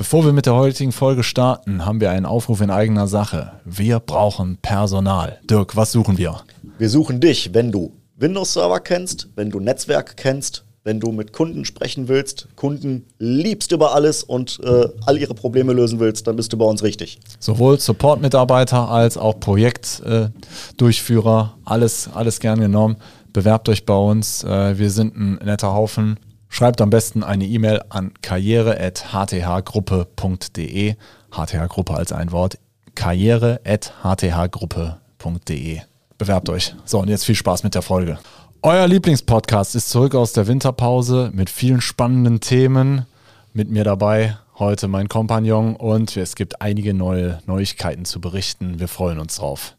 Bevor wir mit der heutigen Folge starten, haben wir einen Aufruf in eigener Sache. Wir brauchen Personal. Dirk, was suchen wir? Wir suchen dich, wenn du Windows-Server kennst, wenn du Netzwerk kennst, wenn du mit Kunden sprechen willst, Kunden liebst über alles und all ihre Probleme lösen willst, dann bist du bei uns richtig. Sowohl Support-Mitarbeiter als auch Projektdurchführer, alles gern genommen. Bewerbt euch bei uns, wir sind ein netter Haufen. Schreibt am besten eine E-Mail an karriere@hthgruppe.de. HTH-Gruppe als ein Wort. karriere@hthgruppe.de. Bewerbt euch. So, und jetzt viel Spaß mit der Folge. Euer Lieblingspodcast ist zurück aus der Winterpause mit vielen spannenden Themen. Mit mir dabei heute mein Kompagnon und es gibt einige neue Neuigkeiten zu berichten. Wir freuen uns drauf.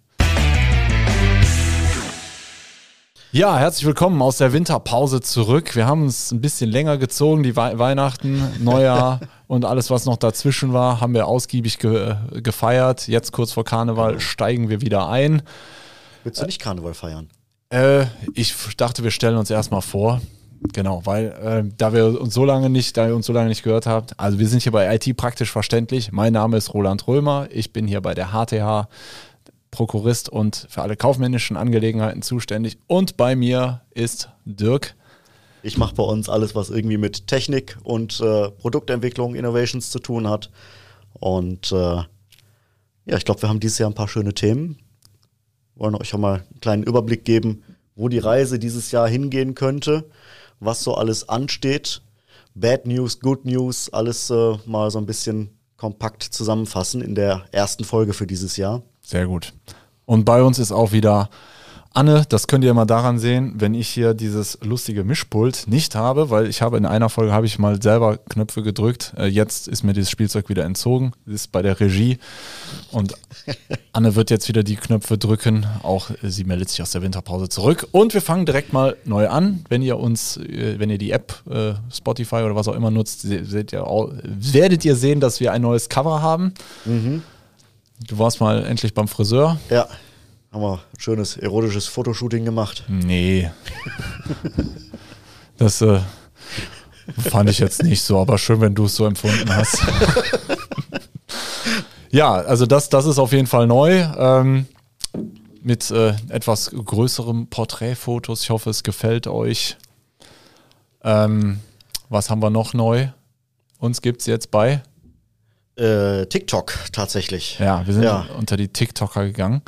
Ja, herzlich willkommen aus der Winterpause zurück. Wir haben uns ein bisschen länger gezogen, die Weihnachten, Neujahr und alles, was noch dazwischen war, haben wir ausgiebig gefeiert. Jetzt kurz vor Karneval steigen wir wieder ein. Willst du nicht Karneval feiern? Ich dachte, wir stellen uns erstmal vor. Genau, weil da ihr uns so lange nicht gehört habt, also wir sind hier bei IT praktisch verständlich. Mein Name ist Roland Römer, ich bin hier bei der HTH Prokurist und für alle kaufmännischen Angelegenheiten zuständig. Und bei mir ist Dirk. Ich mache bei uns alles, was irgendwie mit Technik und Produktentwicklung, Innovations zu tun hat. Und ja, ich glaube, wir haben dieses Jahr ein paar schöne Themen. Wollen euch auch mal einen kleinen Überblick geben, wo die Reise dieses Jahr hingehen könnte, was so alles ansteht. Bad News, Good News, alles mal so ein bisschen kompakt zusammenfassen in der ersten Folge für dieses Jahr. Sehr gut. Und bei uns ist auch wieder Anne. Das könnt ihr mal daran sehen, wenn ich hier dieses lustige Mischpult nicht habe, weil ich habe in einer Folge habe ich mal selber Knöpfe gedrückt. Jetzt ist mir dieses Spielzeug wieder entzogen. Ist bei der Regie. Und Anne wird jetzt wieder die Knöpfe drücken. Auch sie meldet sich aus der Winterpause zurück. Und wir fangen direkt mal neu an. Wenn ihr die App Spotify oder was auch immer nutzt, werdet ihr sehen, dass wir ein neues Cover haben. Mhm. Du warst mal endlich beim Friseur. Ja, haben wir ein schönes erotisches Fotoshooting gemacht. Nee, das fand ich jetzt nicht so, aber schön, wenn du es so empfunden hast. Ja, also das ist auf jeden Fall neu, mit etwas größerem Porträtfotos. Ich hoffe, es gefällt euch. Was haben wir noch neu? Uns gibt es jetzt bei TikTok tatsächlich. Ja, wir sind unter die TikToker gegangen.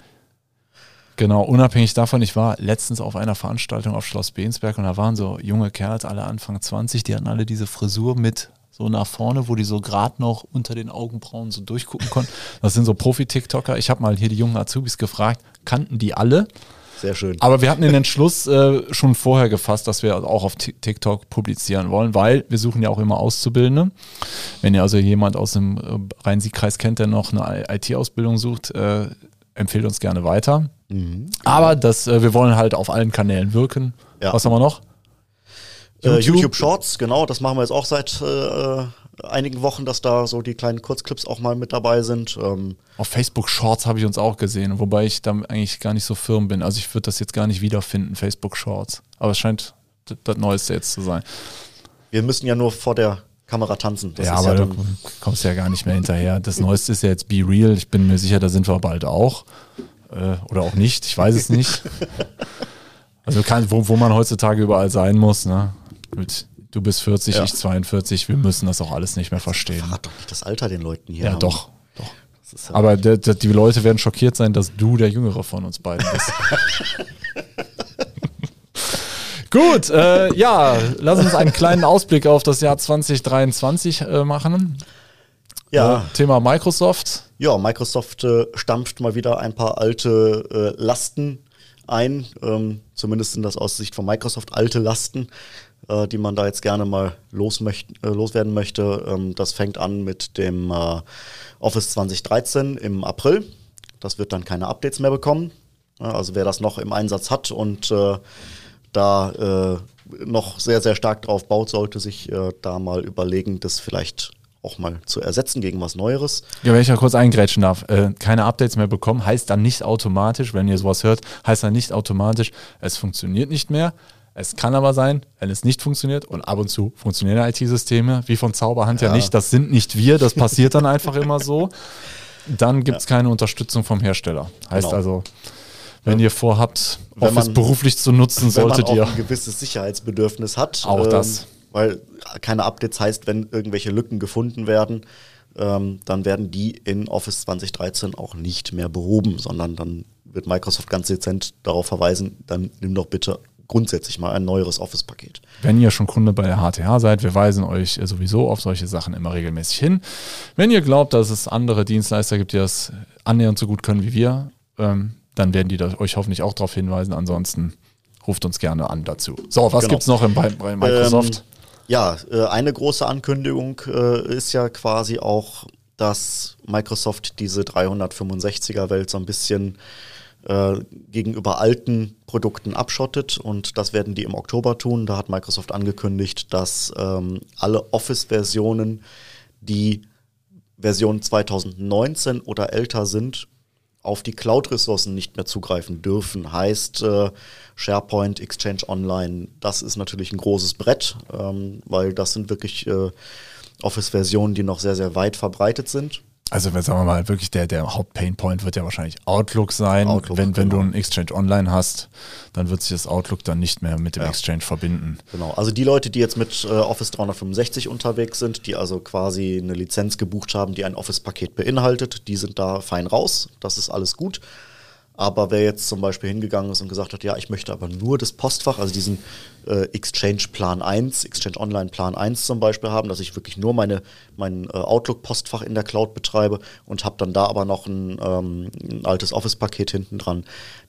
Genau, unabhängig davon, ich war letztens auf einer Veranstaltung auf Schloss Bensberg und da waren so junge Kerls, alle Anfang 20, die hatten alle diese Frisur mit so nach vorne, wo die so gerade noch unter den Augenbrauen so durchgucken konnten. Das sind so Profi-TikToker. Ich habe mal hier die jungen Azubis gefragt, kannten die alle? Sehr schön. Aber wir hatten den Entschluss schon vorher gefasst, dass wir auch auf TikTok publizieren wollen, weil wir suchen ja auch immer Auszubildende. Wenn ihr also jemand aus dem Rhein-Sieg-Kreis kennt, der noch eine IT-Ausbildung sucht, empfehlt uns gerne weiter. Mhm. Aber wir wollen halt auf allen Kanälen wirken. Ja. Was haben wir noch? YouTube Shorts, genau. Das machen wir jetzt auch seit einigen Wochen, dass da so die kleinen Kurzclips auch mal mit dabei sind. Auf Facebook Shorts habe ich uns auch gesehen, wobei ich da eigentlich gar nicht so firm bin. Also ich würde das jetzt gar nicht wiederfinden, Facebook Shorts. Aber es scheint das Neueste jetzt zu sein. Wir müssen ja nur vor der Kamera tanzen. Das ja, aber ja, du kommst ja gar nicht mehr hinterher. Das Neueste ist ja jetzt Be Real. Ich bin mir sicher, da sind wir bald auch. Oder auch nicht, ich weiß es nicht. Also wo man heutzutage überall sein muss, ne? Gut. Du bist 40, ja. Ich 42, wir müssen das auch alles nicht mehr verstehen. Verrat doch nicht das Alter den Leuten hier. Ja, haben. Doch. Das ist ja aber die Leute werden schockiert sein, dass du der Jüngere von uns beiden bist. Gut, ja, lass uns einen kleinen Ausblick auf das Jahr 2023 machen. Ja. Thema Microsoft. Ja, Microsoft stampft mal wieder ein paar alte Lasten ein, zumindest sind das aus Sicht von Microsoft alte Lasten, die man da jetzt gerne mal loswerden möchte. Das fängt an mit dem Office 2013 im April. Das wird dann keine Updates mehr bekommen. Also wer das noch im Einsatz hat und da noch sehr, sehr stark drauf baut, sollte sich da mal überlegen, das vielleicht auch mal zu ersetzen gegen was Neueres. Ja, wenn ich mal kurz eingrätschen darf, keine Updates mehr bekommen, heißt dann nicht automatisch, wenn ihr sowas hört, es funktioniert nicht mehr. Es kann aber sein, wenn es nicht funktioniert, und ab und zu funktionieren IT-Systeme wie von Zauberhand ja nicht, das sind nicht wir, das passiert dann einfach immer so, dann gibt es keine Unterstützung vom Hersteller. Heißt also, wenn ihr vorhabt, Office beruflich zu nutzen, solltet ihr... Wenn man auch ein gewisses Sicherheitsbedürfnis hat. Auch das. Weil keine Updates heißt, wenn irgendwelche Lücken gefunden werden, dann werden die in Office 2013 auch nicht mehr behoben, sondern dann wird Microsoft ganz dezent darauf verweisen, dann nimm doch bitte grundsätzlich mal ein neueres Office-Paket. Wenn ihr schon Kunde bei der HTH seid, wir weisen euch sowieso auf solche Sachen immer regelmäßig hin. Wenn ihr glaubt, dass es andere Dienstleister gibt, die das annähernd so gut können wie wir, dann werden die euch hoffentlich auch darauf hinweisen. Ansonsten ruft uns gerne an dazu. So, was gibt's noch bei Microsoft? Eine große Ankündigung ist ja quasi auch, dass Microsoft diese 365er-Welt so ein bisschen gegenüber alten Produkten abschottet, und das werden die im Oktober tun. Da hat Microsoft angekündigt, dass alle Office-Versionen, die Version 2019 oder älter sind, auf die Cloud-Ressourcen nicht mehr zugreifen dürfen. Heißt SharePoint, Exchange Online, das ist natürlich ein großes Brett, weil das sind wirklich Office-Versionen, die noch sehr, sehr weit verbreitet sind. Also sagen wir mal, wirklich der Haupt-Pain-Point wird ja wahrscheinlich Outlook sein. Wenn du ein Exchange Online hast, dann wird sich das Outlook dann nicht mehr mit dem Exchange verbinden. Genau, also die Leute, die jetzt mit Office 365 unterwegs sind, die also quasi eine Lizenz gebucht haben, die ein Office-Paket beinhaltet, die sind da fein raus, das ist alles gut. Aber wer jetzt zum Beispiel hingegangen ist und gesagt hat, ja, ich möchte aber nur das Postfach, also diesen Exchange Plan 1, Exchange Online Plan 1 zum Beispiel haben, dass ich wirklich nur mein Outlook-Postfach in der Cloud betreibe und habe dann da aber noch ein altes Office-Paket hinten dran,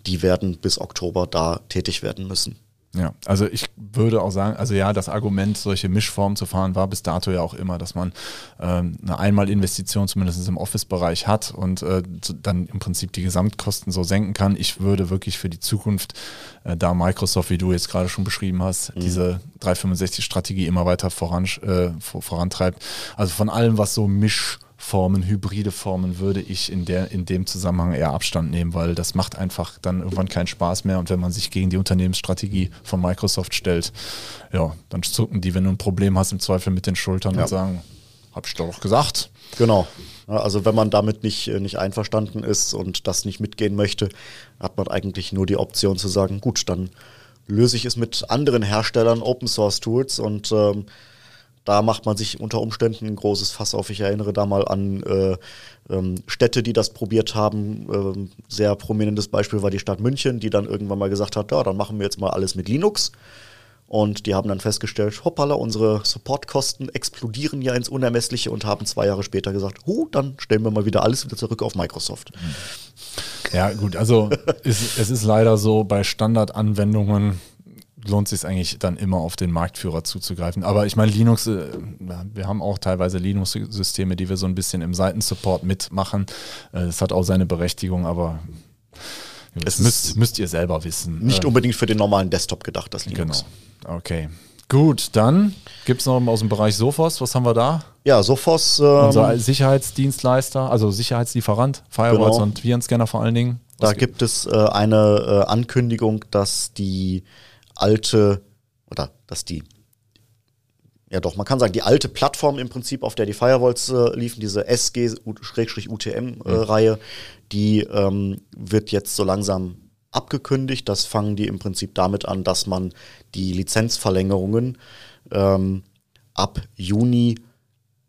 die werden bis Oktober da tätig werden müssen. Ja, also ich würde auch sagen, also ja, das Argument, solche Mischformen zu fahren, war bis dato ja auch immer, dass man eine Einmalinvestition zumindest im Office-Bereich hat und dann im Prinzip die Gesamtkosten so senken kann. Ich würde wirklich für die Zukunft, da Microsoft, wie du jetzt gerade schon beschrieben hast, diese 365-Strategie immer weiter vorantreibt. Also von allem, was so Mischformen, hybride Formen, würde ich in dem Zusammenhang eher Abstand nehmen, weil das macht einfach dann irgendwann keinen Spaß mehr, und wenn man sich gegen die Unternehmensstrategie von Microsoft stellt, ja, dann zucken die, wenn du ein Problem hast, im Zweifel mit den Schultern und sagen, hab ich doch gesagt. Genau. Also wenn man damit nicht einverstanden ist und das nicht mitgehen möchte, hat man eigentlich nur die Option zu sagen, gut, dann löse ich es mit anderen Herstellern, Open Source Tools, und da macht man sich unter Umständen ein großes Fass auf. Ich erinnere da mal an Städte, die das probiert haben. Sehr prominentes Beispiel war die Stadt München, die dann irgendwann mal gesagt hat, ja, dann machen wir jetzt mal alles mit Linux. Und die haben dann festgestellt, hoppala, unsere Supportkosten explodieren ja ins Unermessliche, und haben 2 Jahre später gesagt, dann stellen wir mal wieder alles wieder zurück auf Microsoft. Ja gut, also es ist leider so, bei Standardanwendungen lohnt es sich eigentlich dann immer, auf den Marktführer zuzugreifen. Aber ich meine, Linux, wir haben auch teilweise Linux-Systeme, die wir so ein bisschen im Seitensupport mitmachen. Das hat auch seine Berechtigung, aber das müsst ihr selber wissen. Nicht unbedingt für den normalen Desktop gedacht, das Linux. Genau. Okay. Gut, dann gibt es noch aus dem Bereich Sophos. Was haben wir da? Ja, Sophos. Unser Sicherheitsdienstleister, also Sicherheitslieferant, Firewalls und Virenscanner vor allen Dingen. Was da gibt es eine Ankündigung, dass die alte Plattform im Prinzip, auf der die Firewalls liefen, diese SG-UTM-Reihe, die wird jetzt so langsam abgekündigt. Das fangen die im Prinzip damit an, dass man die Lizenzverlängerungen ab Juni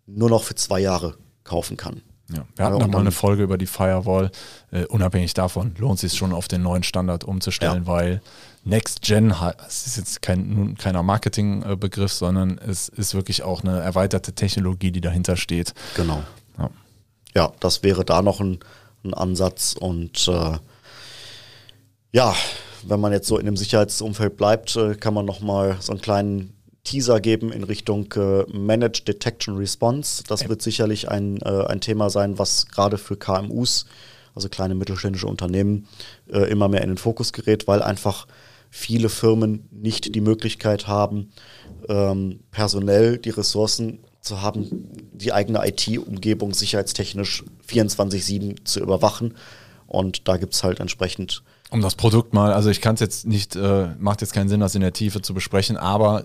nur noch für 2 Jahre kaufen kann. Ja, wir hatten nochmal eine Folge über die Firewall. Unabhängig davon lohnt es sich schon, auf den neuen Standard umzustellen, weil Next Gen, es ist jetzt keiner Marketingbegriff, sondern es ist wirklich auch eine erweiterte Technologie, die dahinter steht. Genau. Ja, das wäre da noch ein Ansatz. Und wenn man jetzt so in dem Sicherheitsumfeld bleibt, kann man nochmal so einen kleinen Teaser geben in Richtung Managed Detection Response. Das wird sicherlich ein Thema sein, was gerade für KMUs, also kleine mittelständische Unternehmen, immer mehr in den Fokus gerät, weil einfach viele Firmen nicht die Möglichkeit haben, personell die Ressourcen zu haben, die eigene IT-Umgebung sicherheitstechnisch 24/7 zu überwachen. Und da gibt es halt entsprechend... Um das Produkt mal, also ich kann es jetzt nicht, macht jetzt keinen Sinn, das in der Tiefe zu besprechen, aber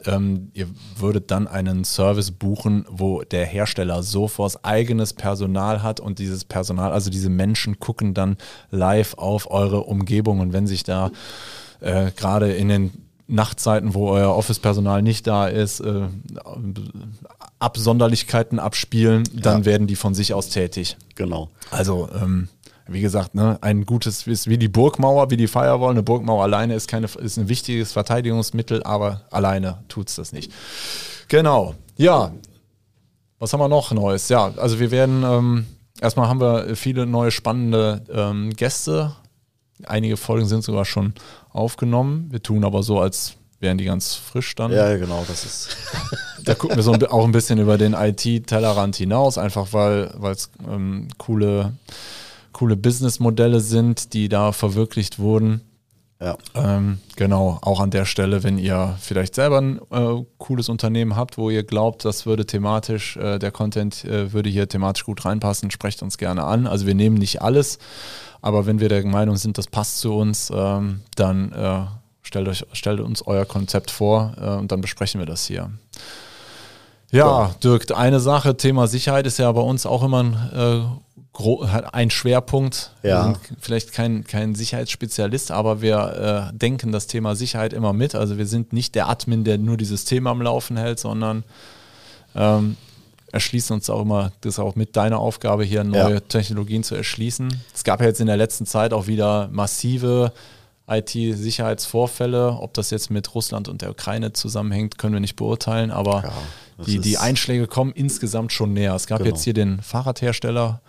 ihr würdet dann einen Service buchen, wo der Hersteller Sophos eigenes Personal hat und dieses Personal, also diese Menschen gucken dann live auf eure Umgebung und wenn sich da gerade in den Nachtzeiten, wo euer Office-Personal nicht da ist, Absonderlichkeiten abspielen, dann werden die von sich aus tätig. Genau. Also, wie gesagt, ne, ein gutes, ist wie die Burgmauer, wie die Firewall. Eine Burgmauer alleine ist keine, ist ein wichtiges Verteidigungsmittel, aber alleine tut's das nicht. Genau. Ja. Was haben wir noch Neues? Ja, also wir werden, erstmal haben wir viele neue spannende Gäste. Einige Folgen sind sogar schon aufgenommen. Wir tun aber so, als wären die ganz frisch dann. Ja, genau, das ist. Da gucken wir so auch ein bisschen über den IT-Tellerrand hinaus, einfach weil es coole Businessmodelle sind, die da verwirklicht wurden. Ja. Genau, auch an der Stelle, wenn ihr vielleicht selber ein cooles Unternehmen habt, wo ihr glaubt, das würde thematisch, der Content würde hier thematisch gut reinpassen, sprecht uns gerne an. Also wir nehmen nicht alles, aber wenn wir der Meinung sind, das passt zu uns, dann stellt uns euer Konzept vor und dann besprechen wir das hier. Ja, Dirk, eine Sache, Thema Sicherheit ist ja bei uns auch immer ein Schwerpunkt. Ja. Wir sind vielleicht kein Sicherheitsspezialist, aber wir denken das Thema Sicherheit immer mit. Also wir sind nicht der Admin, der nur die Systeme am Laufen hält, sondern erschließen uns auch immer, das ist auch mit deiner Aufgabe hier, neue Technologien zu erschließen. Es gab ja jetzt in der letzten Zeit auch wieder massive IT-Sicherheitsvorfälle, ob das jetzt mit Russland und der Ukraine zusammenhängt, können wir nicht beurteilen, aber die Einschläge kommen insgesamt schon näher. Es gab jetzt hier den Fahrradhersteller,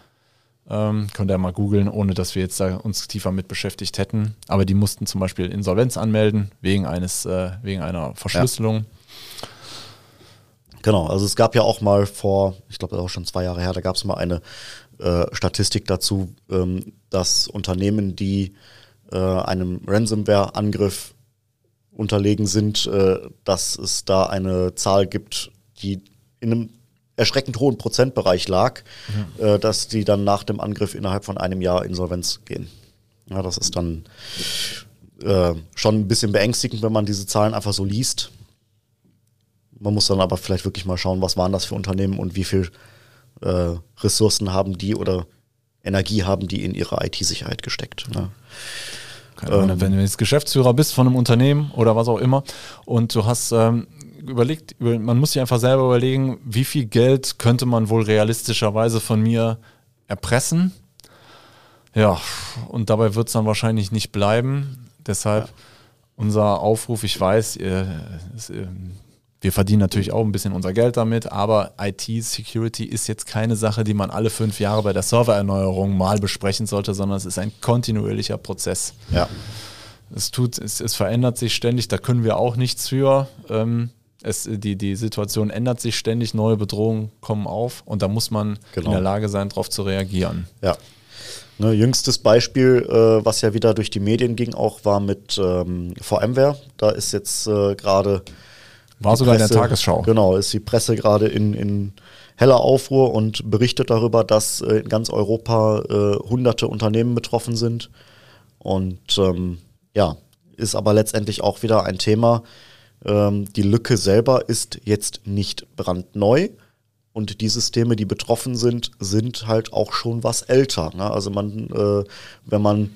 könnt ihr mal googeln, ohne dass wir jetzt da uns tiefer mit beschäftigt hätten, aber die mussten zum Beispiel Insolvenz anmelden, wegen einer Verschlüsselung. Ja. Genau, also es gab ja auch mal vor, ich glaube das ist auch schon 2 Jahre her, da gab es mal eine Statistik dazu, dass Unternehmen, die einem Ransomware-Angriff unterlegen sind, dass es da eine Zahl gibt, die in einem erschreckend hohen Prozentbereich lag, dass die dann nach dem Angriff innerhalb von einem Jahr Insolvenz gehen. Ja, das ist dann schon ein bisschen beängstigend, wenn man diese Zahlen einfach so liest. Man muss dann aber vielleicht wirklich mal schauen, was waren das für Unternehmen und wie viel Ressourcen haben die oder Energie haben die in ihre IT-Sicherheit gesteckt. Ne? Wenn du jetzt Geschäftsführer bist von einem Unternehmen oder was auch immer und du hast überlegt, man muss sich einfach selber überlegen, wie viel Geld könnte man wohl realistischerweise von mir erpressen? Ja, und dabei wird es dann wahrscheinlich nicht bleiben. Deshalb unser Aufruf, ich weiß, wir verdienen natürlich auch ein bisschen unser Geld damit, aber IT-Security ist jetzt keine Sache, die man alle 5 Jahre bei der Servererneuerung mal besprechen sollte, sondern es ist ein kontinuierlicher Prozess. Ja. Es verändert sich ständig, da können wir auch nichts für. Die Situation ändert sich ständig, neue Bedrohungen kommen auf und da muss man in der Lage sein, darauf zu reagieren. Ja. Ne, jüngstes Beispiel, was ja wieder durch die Medien ging, auch war mit VMware. Da ist jetzt gerade... War sogar Presse, in der Tagesschau. Genau, ist die Presse gerade in heller Aufruhr und berichtet darüber, dass in ganz Europa hunderte Unternehmen betroffen sind. Und ist aber letztendlich auch wieder ein Thema. Die Lücke selber ist jetzt nicht brandneu. Und die Systeme, die betroffen sind, sind halt auch schon was älter. Ne? Also wenn man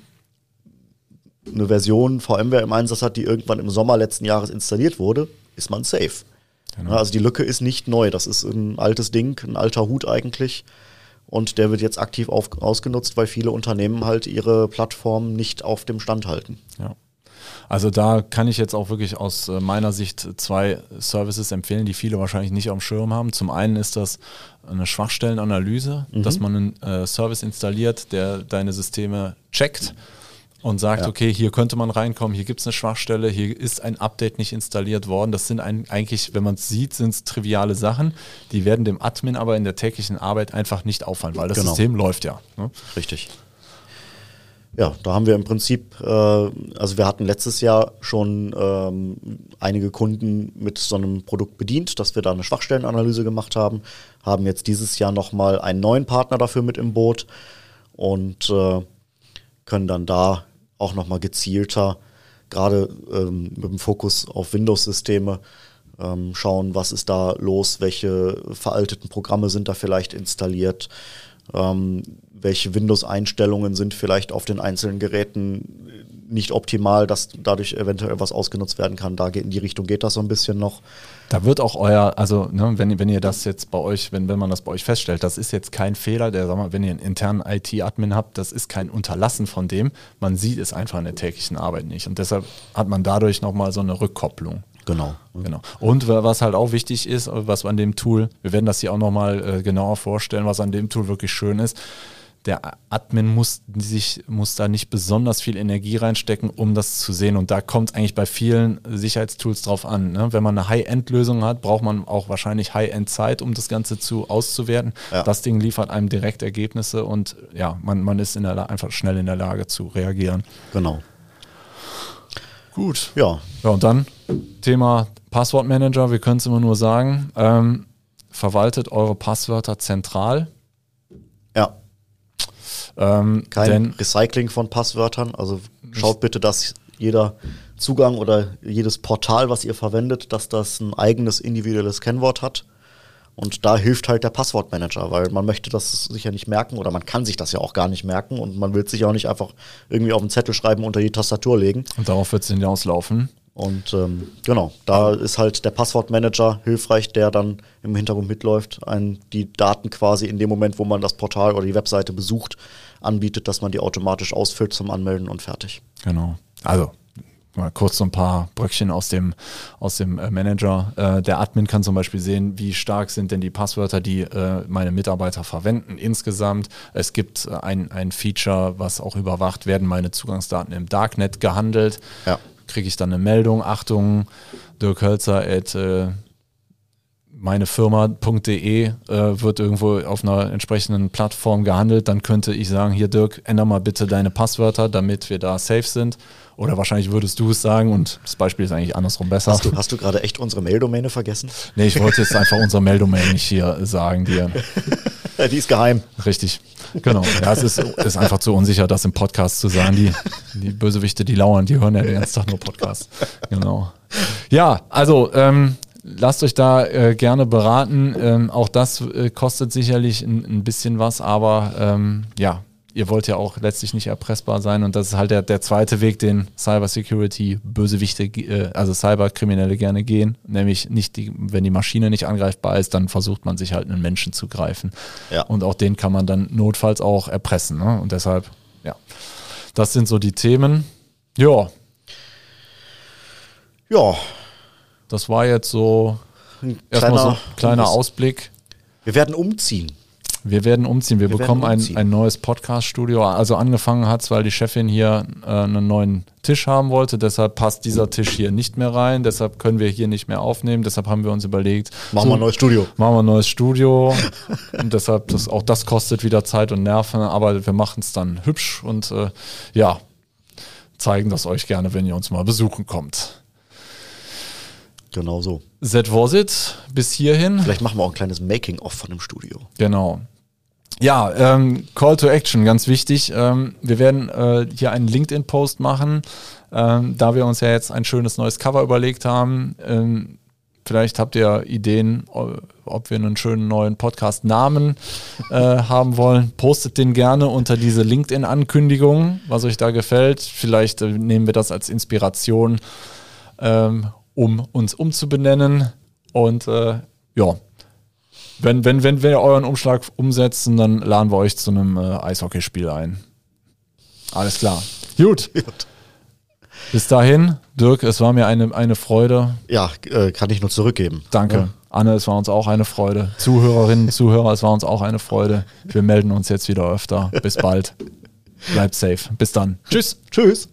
eine Version VMware im Einsatz hat, die irgendwann im Sommer letzten Jahres installiert wurde, ist man safe. Genau. Also die Lücke ist nicht neu, das ist ein altes Ding, ein alter Hut eigentlich und der wird jetzt aktiv ausgenutzt, weil viele Unternehmen halt ihre Plattformen nicht auf dem Stand halten. Ja. Also da kann ich jetzt auch wirklich aus meiner Sicht 2 Services empfehlen, die viele wahrscheinlich nicht auf dem Schirm haben. Zum einen ist das eine Schwachstellenanalyse, dass man einen Service installiert, der deine Systeme checkt. Und sagt, okay, hier könnte man reinkommen, hier gibt es eine Schwachstelle, hier ist ein Update nicht installiert worden. Das sind eigentlich, wenn man es sieht, sind es triviale Sachen. Die werden dem Admin aber in der täglichen Arbeit einfach nicht auffallen, weil das System läuft ja. Ne? Richtig. Ja, da haben wir im Prinzip, also wir hatten letztes Jahr schon einige Kunden mit so einem Produkt bedient, dass wir da eine Schwachstellenanalyse gemacht haben. Haben jetzt dieses Jahr nochmal einen neuen Partner dafür mit im Boot und können dann da auch nochmal gezielter, gerade mit dem Fokus auf Windows-Systeme, schauen, was ist da los, welche veralteten Programme sind da vielleicht installiert, welche Windows-Einstellungen sind vielleicht auf den einzelnen Geräten nicht optimal, dass dadurch eventuell was ausgenutzt werden kann. Da in die Richtung geht das so ein bisschen noch. Da wird auch euer, also ne, wenn ihr das jetzt bei euch, wenn man das bei euch feststellt, das ist jetzt kein Fehler, der, sag mal, wenn ihr einen internen IT-Admin habt, das ist kein Unterlassen von dem. Man sieht es einfach in der täglichen Arbeit nicht. Und deshalb hat man dadurch nochmal so eine Rückkopplung. Genau. Und was halt auch wichtig ist, was an dem Tool, wir werden das hier auch nochmal genauer vorstellen, was an dem Tool wirklich schön ist, der Admin muss da nicht besonders viel Energie reinstecken, um das zu sehen. Und da kommt es eigentlich bei vielen Sicherheitstools drauf an. Ne? Wenn man eine High-End-Lösung hat, braucht man auch wahrscheinlich High-End-Zeit, um das Ganze auszuwerten. Ja. Das Ding liefert einem direkt Ergebnisse und ja, man ist einfach schnell in der Lage zu reagieren. Genau. Gut. Ja, und dann Thema Passwortmanager. Wir können es immer nur sagen. Verwaltet eure Passwörter zentral. Ja. Kein Recycling von Passwörtern, also schaut bitte, dass jeder Zugang oder jedes Portal, was ihr verwendet, dass das ein eigenes individuelles Kennwort hat, und da hilft halt der Passwortmanager, weil man möchte das sicher nicht merken oder man kann sich das ja auch gar nicht merken und man will sich auch nicht einfach irgendwie auf einen Zettel schreiben, unter die Tastatur legen. Und darauf wird es hinauslaufen. Und genau, da ist halt der Passwortmanager hilfreich, der dann im Hintergrund mitläuft, die Daten quasi in dem Moment, wo man das Portal oder die Webseite besucht, anbietet, dass man die automatisch ausfüllt zum Anmelden und fertig. Genau. Also mal kurz so ein paar Bröckchen aus dem Manager. Der Admin kann zum Beispiel sehen, wie stark sind denn die Passwörter, die meine Mitarbeiter verwenden insgesamt. Es gibt ein Feature, was auch überwacht, werden meine Zugangsdaten im Darknet gehandelt. Ja. Kriege ich dann eine Meldung, Achtung, Dirk Hölzer @meinefirma.de wird irgendwo auf einer entsprechenden Plattform gehandelt, dann könnte ich sagen, hier Dirk, ändere mal bitte deine Passwörter, damit wir da safe sind. Oder wahrscheinlich würdest du es sagen und das Beispiel ist eigentlich andersrum besser. Hast du gerade echt unsere Maildomäne vergessen? Nee, ich wollte jetzt einfach unsere Maildomäne nicht hier sagen. Die ist geheim. Richtig, genau. Ja, es ist einfach zu unsicher, das im Podcast zu sagen. Die Bösewichte, die lauern, die hören ja den ganzen Tag nur Podcasts. Genau. Ja, also lasst euch da gerne beraten. Auch das kostet sicherlich ein bisschen was, aber ja, ihr wollt ja auch letztlich nicht erpressbar sein und das ist halt der zweite Weg, den Cybersecurity-Bösewichte, also Cyberkriminelle gerne gehen, nämlich wenn die Maschine nicht angreifbar ist, dann versucht man sich halt einen Menschen zu greifen. Ja. Und auch den kann man dann notfalls auch erpressen. Ne? Und deshalb, ja, das sind so die Themen. Ja. Das war jetzt so erstmal so ein kleiner Ausblick. Wir werden umziehen. Wir bekommen ein neues Podcast-Studio. Also angefangen hat es, weil die Chefin hier einen neuen Tisch haben wollte. Deshalb passt dieser Tisch hier nicht mehr rein. Deshalb können wir hier nicht mehr aufnehmen. Deshalb haben wir uns überlegt, machen wir ein neues Studio. Und deshalb, auch das kostet wieder Zeit und Nerven. Aber wir machen es dann hübsch und ja, zeigen das euch gerne, wenn ihr uns mal besuchen kommt. Genau so. That was it. Bis hierhin. Vielleicht machen wir auch ein kleines Making-of von dem Studio. Genau. Ja, Call to Action, ganz wichtig. Wir werden hier einen LinkedIn-Post machen, da wir uns ja jetzt ein schönes neues Cover überlegt haben. Vielleicht habt ihr Ideen, ob wir einen schönen neuen Podcast-Namen haben wollen. Postet den gerne unter diese LinkedIn-Ankündigung, was euch da gefällt. Vielleicht nehmen wir das als Inspiration, um uns umzubenennen und ja, wenn wir euren Umschlag umsetzen, dann laden wir euch zu einem Eishockeyspiel ein. Alles klar. Gut. Bis dahin, Dirk, es war mir eine Freude. Ja, kann ich nur zurückgeben. Danke. Ja. Anne, es war uns auch eine Freude. Zuhörerinnen, Zuhörer, es war uns auch eine Freude. Wir melden uns jetzt wieder öfter. Bis bald. Bleibt safe. Bis dann. Tschüss.